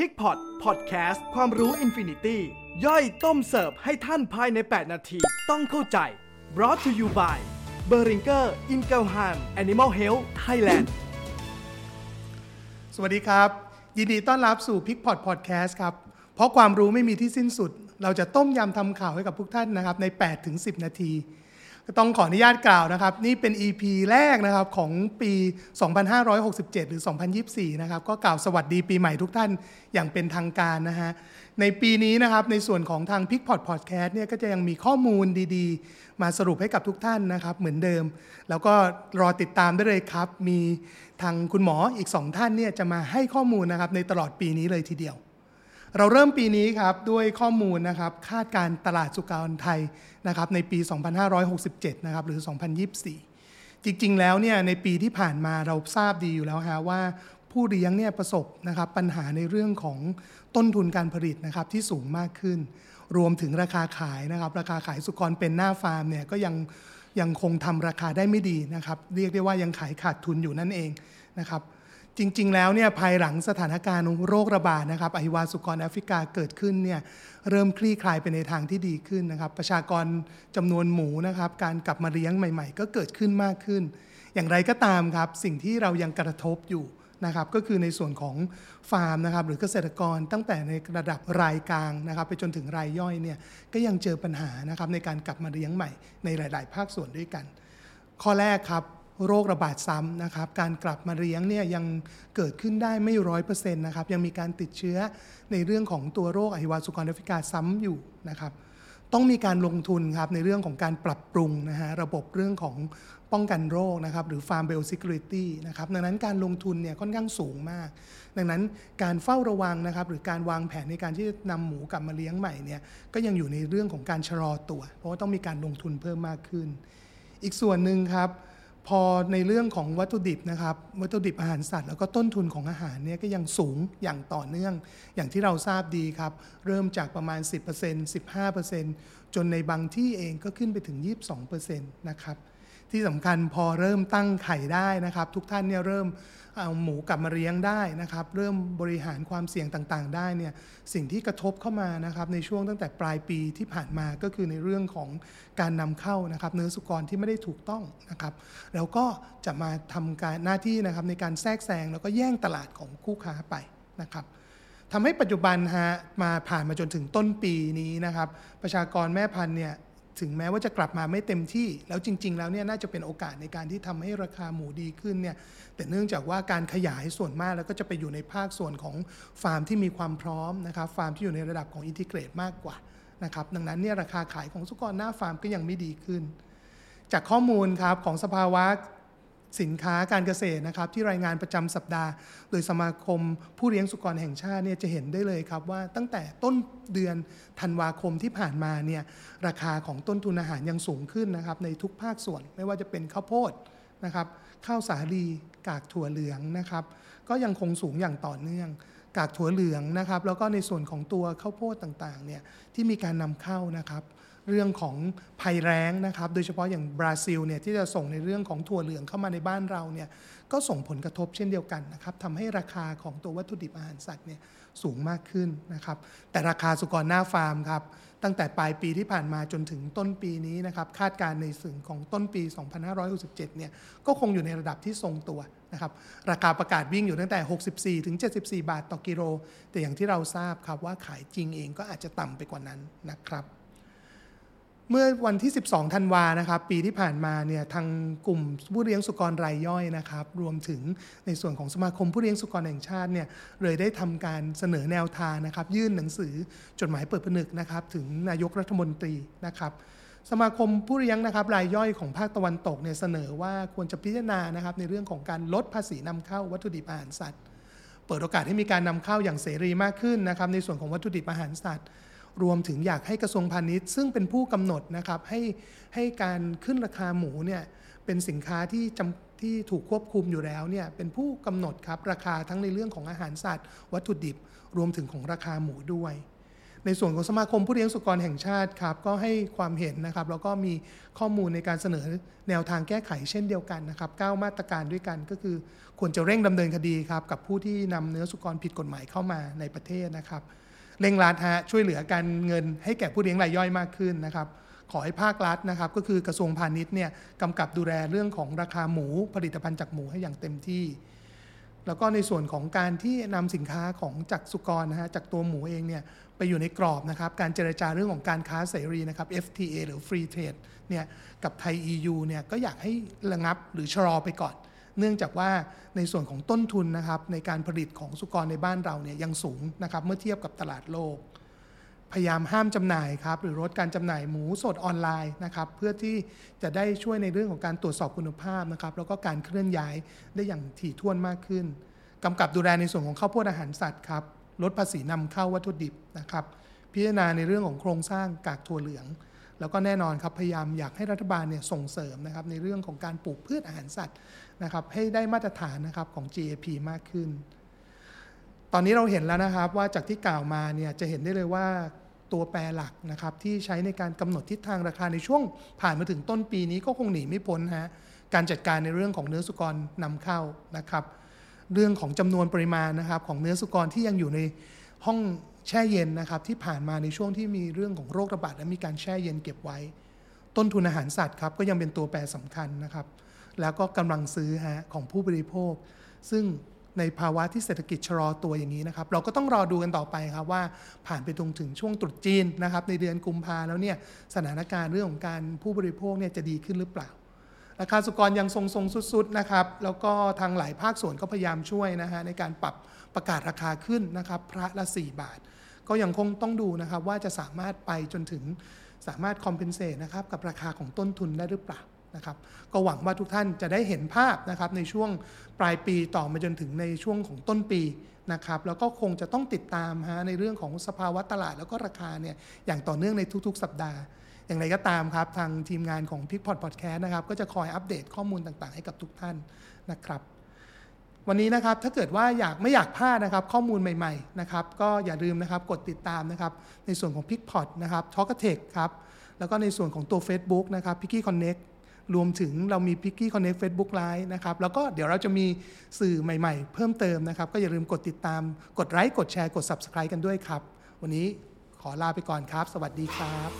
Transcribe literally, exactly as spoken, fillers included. PigPot Podcast ความรู้ Infinity ย่อยต้มเสิร์ฟให้ท่านภายในแปดนาทีต้องเข้าใจ Brought to you by Boehringer Ingelheim Animal Health Thailand สวัสดีครับยินดีต้อนรับสู่ PigPot Podcast ครับเพราะความรู้ไม่มีที่สิ้นสุดเราจะต้มยำทำข่าวให้กับทุกท่านนะครับใน แปดถึงสิบ นาทีต้องขออนุญาตกล่าวนะครับนี่เป็น อี พี แรกนะครับของปีสองพันห้าร้อยหกสิบเจ็ดหรือสองพันยี่สิบสี่นะครับก็กล่าวสวัสดีปีใหม่ทุกท่านอย่างเป็นทางการนะฮะในปีนี้นะครับในส่วนของทาง PigPot Podcast เนี่ยก็จะยังมีข้อมูลดีๆมาสรุปให้กับทุกท่านนะครับเหมือนเดิมแล้วก็รอติดตามได้เลยครับมีทางคุณหมออีกสองท่านเนี่ยจะมาให้ข้อมูลนะครับในตลอดปีนี้เลยทีเดียวเราเริ่มปีนี้ครับด้วยข้อมูลนะครับคาดการณ์ตลาดสุกรไทยนะครับในปีสองพันห้าร้อยหกสิบเจ็ดนะครับหรือสองพันยี่สิบสี่จริงๆแล้วเนี่ยในปีที่ผ่านมาเราทราบดีอยู่แล้วฮะว่าผู้เลี้ยงเนี่ยประสบนะครับปัญหาในเรื่องของต้นทุนการผลิตนะครับที่สูงมากขึ้นรวมถึงราคาขายนะครับราคาขายสุกรเป็นหน้าฟาร์มเนี่ยก็ยังยังคงทำราคาได้ไม่ดีนะครับเรียกได้ว่ายังขายขาดทุนอยู่นั่นเองนะครับจริงๆแล้วเนี่ยภายหลังสถานการณ์โรคระบาดนะครับอหิวาสุกรแอฟริกาเกิดขึ้นเนี่ยเริ่มคลี่คลายไปในทางที่ดีขึ้นนะครับประชากรจำนวนหมูนะครับการกลับมาเลี้ยงใหม่ๆก็เกิดขึ้นมากขึ้นอย่างไรก็ตามครับสิ่งที่เรายังกระทบอยู่นะครับก็คือในส่วนของฟาร์มนะครับหรือเกษตรกรตั้งแต่ในระดับรายกลางนะครับไปจนถึงรายย่อยเนี่ยก็ยังเจอปัญหานะครับในการกลับมาเลี้ยงใหม่ในหลายๆภาคส่วนด้วยกันข้อแรกครับโรคระบาดซ้ำนะครับการกลับมาเลี้ยงเนี่ยยังเกิดขึ้นได้ไม่ ร้อยเปอร์เซ็นต์ นะครับยังมีการติดเชื้อในเรื่องของตัวโรคอหิวาสุกรแอฟริกาซ้ำอยู่นะครับต้องมีการลงทุนครับในเรื่องของการปรับปรุงนะฮะระบบเรื่องของป้องกันโรคนะครับหรือ Farm Biosecurity นะครับดังนั้นการลงทุนเนี่ยค่อนข้างสูงมากดังนั้นการเฝ้าระวังนะครับหรือการวางแผนในการที่นำหมูกลับมาเลี้ยงใหม่เนี่ยก็ยังอยู่ในเรื่องของการชะลอตัวเพราะว่าต้องมีการลงทุนเพิ่มมากขึ้นอีกส่วนนึงครับพอในเรื่องของวัตถุดิบนะครับวัตถุดิบอาหารสัตว์แล้วก็ต้นทุนของอาหารเนี่ยก็ยังสูงอย่างต่อเนื่องอย่างที่เราทราบดีครับเริ่มจากประมาณ สิบเปอร์เซ็นต์ สิบห้าเปอร์เซ็นต์ จนในบางที่เองก็ขึ้นไปถึง ยี่สิบสองเปอร์เซ็นต์ นะครับที่สำคัญพอเริ่มตั้งไข่ได้นะครับทุกท่านเนี่ยเริ่มเอาหมูกลับมาเลี้ยงได้นะครับเริ่มบริหารความเสี่ยงต่างๆได้เนี่ยสิ่งที่กระทบเข้ามานะครับในช่วงตั้งแต่ปลายปีที่ผ่านมาก็คือในเรื่องของการนำเข้านะครับเนื้อสุกรที่ไม่ได้ถูกต้องนะครับแล้วก็จะมาทำการหน้าที่นะครับในการแทรกแซงแล้วก็แย่งตลาดของคู่ค้าไปนะครับทำให้ปัจจุบันฮะมาผ่านมาจนถึงต้นปีนี้นะครับประชากรแม่พันธุ์เนี่ยถึงแม้ว่าจะกลับมาไม่เต็มที่แล้วจริงๆแล้วเนี่ยน่าจะเป็นโอกาสในการที่ทำให้ราคาหมูดีขึ้นเนี่ยแต่เนื่องจากว่าการขยายส่วนมากแล้วก็จะไปอยู่ในภาคส่วนของฟาร์มที่มีความพร้อมนะครับฟาร์มที่อยู่ในระดับของอินทิเกรตมากกว่านะครับดังนั้นเนี่ยราคาขายของสุกรหน้าฟาร์มก็ยังไม่ดีขึ้นจากข้อมูลครับของสภาวะสินค้าการเกษตรนะครับที่รายงานประจำสัปดาห์โดยสมาคมผู้เลี้ยงสุกรแห่งชาติเนี่ยจะเห็นได้เลยครับว่าตั้งแต่ต้นเดือนธันวาคมที่ผ่านมาเนี่ยราคาของต้นทุนอาหารยังสูงขึ้นนะครับในทุกภาคส่วนไม่ว่าจะเป็นข้าวโพดนะครับข้าวสาลีกากถั่วเหลืองนะครับก็ยังคงสูงอย่างต่อเนื่องกากถั่วเหลืองนะครับแล้วก็ในส่วนของตัวข้าวโพดต่างๆเนี่ยที่มีการนำเข้านะครับเรื่องของภัยแล้งนะครับโดยเฉพาะอย่างบราซิลเนี่ยที่จะส่งในเรื่องของถั่วเหลืองเข้ามาในบ้านเราเนี่ยก็ส่งผลกระทบเช่นเดียวกันนะครับทำให้ราคาของตัววัตถุดิบอาหารสัตว์เนี่ยสูงมากขึ้นนะครับแต่ราคาสุกรหน้าฟาร์มครับตั้งแต่ปลายปีที่ผ่านมาจนถึงต้นปีนี้นะครับคาดการณ์ในส่วนของต้นปีสองพันห้าร้อยหกสิบเจ็ดเนี่ยก็คงอยู่ในระดับที่ทรงตัวนะครับราคาประกาศวิ่งอยู่ตั้งแต่หกสิบสี่ถึงเจ็ดสิบสี่บาทต่อกิโลแต่อย่างที่เราทราบครับว่าขายจริงเองก็อาจจะต่ำไปกว่านั้นนะครับเมื่อวันที่สิบสองธันวานะครับปีที่ผ่านมาเนี่ยทางกลุ่มผู้เลี้ยงสุกรรายย่อยนะครับรวมถึงในส่วนของสมาคมผู้เลี้ยงสุกรแห่งชาติเนี่ยเลยได้ทำการเสนอแนวทางนะครับยื่นหนังสือจดหมายเปิดผนึกนะครับถึงนายกรัฐมนตรีนะครับสมาคมผู้เลี้ยงนะครับรายย่อยของภาคตะวันตกเนี่ยเสนอว่าควรจะพิจารณานะครับในเรื่องของการลดภาษีนำเข้าวัตถุดิบอาหารสัตว์เปิดโอกาสให้มีการนำเข้าอย่างเสรีมากขึ้นนะครับในส่วนของวัตถุดิบอาหารสัตว์รวมถึงอยากให้กระทรวงพาณิชย์ซึ่งเป็นผู้กำหนดนะครับให้ให้การขึ้นราคาหมูเนี่ยเป็นสินค้าที่จำที่ถูกควบคุมอยู่แล้วเนี่ยเป็นผู้กำหนดครับราคาทั้งในเรื่องของอาหารสัตว์วัตถุดิบรวมถึงของราคาหมูด้วย ในส่วนของสมาคมผู้เลี้ยงสุกรแห่งชาติครับก็ให้ความเห็นนะครับแล้วก็มีข้อมูลในการเสนอแนวทางแก้ไขเช่นเดียวกันนะครับเก้ามาตรการด้วยกันก็คือควรจะเร่งดำเนินคดีครับกับผู้ที่นำเนื้อสุกรผิดกฎหมายเข้ามาในประเทศนะครับเร่งรัดฮะช่วยเหลือการเงินให้แก่ผู้เลี้ยงรายย่อยมากขึ้นนะครับขอให้ภาครัฐนะครับก็คือกระทรวงพาณิชย์เนี่ยกำกับดูแลเรื่องของราคาหมูผลิตภัณฑ์จากหมูให้อย่างเต็มที่แล้วก็ในส่วนของการที่นำสินค้าของจากสุกรนะฮะจากตัวหมูเองเนี่ยไปอยู่ในกรอบนะครับการเจรจาเรื่องของการค้าเสรีนะครับ เอฟ ที เอ หรือ Free Trade เนี่ยกับไทย อี ยู เนี่ยก็อยากให้ระงับหรือชะลอไปก่อนเนื่องจากว่าในส่วนของต้นทุนนะครับในการผลิตของสุกรในบ้านเราเนี่ยยังสูงนะครับเมื่อเทียบกับตลาดโลกพยายามห้ามจำหน่ายครับหรือลดการจำหน่ายหมูสดออนไลน์นะครับเพื่อที่จะได้ช่วยในเรื่องของการตรวจสอบคุณภาพนะครับแล้วก็การเคลื่อนย้ายได้อย่างถี่ถ้วนมากขึ้นกำกับดูแลในส่วนของข้าวโพดอาหารสัตว์ครับลดภาษีนำเข้าวัตถุดิบนะครับพิจารณาในเรื่องของโครงสร้างกากถั่วเหลืองแล้วก็แน่นอนครับพยายามอยากให้รัฐบาลเนี่ยส่งเสริมนะครับในเรื่องของการปลูกพืชอาหารสัตว์นะครับให้ได้มาตรฐานนะครับของ จี เอ พี มากขึ้นตอนนี้เราเห็นแล้วนะครับว่าจากที่กล่าวมาเนี่ยจะเห็นได้เลยว่าตัวแปรหลักนะครับที่ใช้ในการกำหนดทิศทางราคาในช่วงผ่านมาถึงต้นปีนี้ก็คงหนีไม่พ้นฮะการจัดการในเรื่องของเนื้อสุกรนำเข้านะครับเรื่องของจำนวนปริมาณนะครับของเนื้อสุกรที่ยังอยู่ในห้องแช่เย็นนะครับที่ผ่านมาในช่วงที่มีเรื่องของโรคระบาดและมีการแช่เย็นเก็บไว้ต้นทุนอาหารสัตว์ครับก็ยังเป็นตัวแปรสำคัญนะครับแล้วก็กำลังซื้อฮะของผู้บริโภคซึ่งในภาวะที่เศรษฐกิจชะลอตัวอย่างนี้นะครับเราก็ต้องรอดูกันต่อไปครับว่าผ่านไปถึงช่วงตรุษจีนนะครับในเดือนกุมภาแล้วเนี่ยสถานการณ์เรื่องของการผู้บริโภคเนี่ยจะดีขึ้นหรือเปล่าราคาสุกรยังทรงๆสุดๆนะครับแล้วก็ทางหลายภาคส่วนก็พยายามช่วยนะฮะในการปรับประกาศราคาขึ้นนะครับพระละสี่บาทก็ยังคงต้องดูนะครับว่าจะสามารถไปจนถึงสามารถคอมเพนเซตนะครับกับราคาของต้นทุนได้หรือเปล่านะครับก็หวังว่าทุกท่านจะได้เห็นภาพนะครับในช่วงปลายปีต่อมาจนถึงในช่วงของต้นปีนะครับแล้วก็คงจะต้องติดตามฮะในเรื่องของสภาวะตลาดแล้วก็ราคาเนี่ยอย่างต่อเนื่องในทุกๆสัปดาห์อย่างไรก็ตามครับทางทีมงานของ PigPot Podcast นะครับก็จะคอยอัปเดตข้อมูลต่างๆให้กับทุกท่านนะครับวันนี้นะครับถ้าเกิดว่าอยากไม่อยากพลาดนะครับข้อมูลใหม่ๆนะครับก็อย่าลืมนะครับกดติดตามนะครับในส่วนของ PigPot นะครับ Talktech ครับแล้วก็ในส่วนของตัว Facebook นะครับ Piggy Connectรวมถึงเรามี Piggy Connect Facebook Live นะครับแล้วก็เดี๋ยวเราจะมีสื่อใหม่ๆเพิ่มเติมนะครับก็อย่าลืมกดติดตามกดไลค์กดแชร์กด Subscribe กันด้วยครับวันนี้ขอลาไปก่อนครับสวัสดีครับ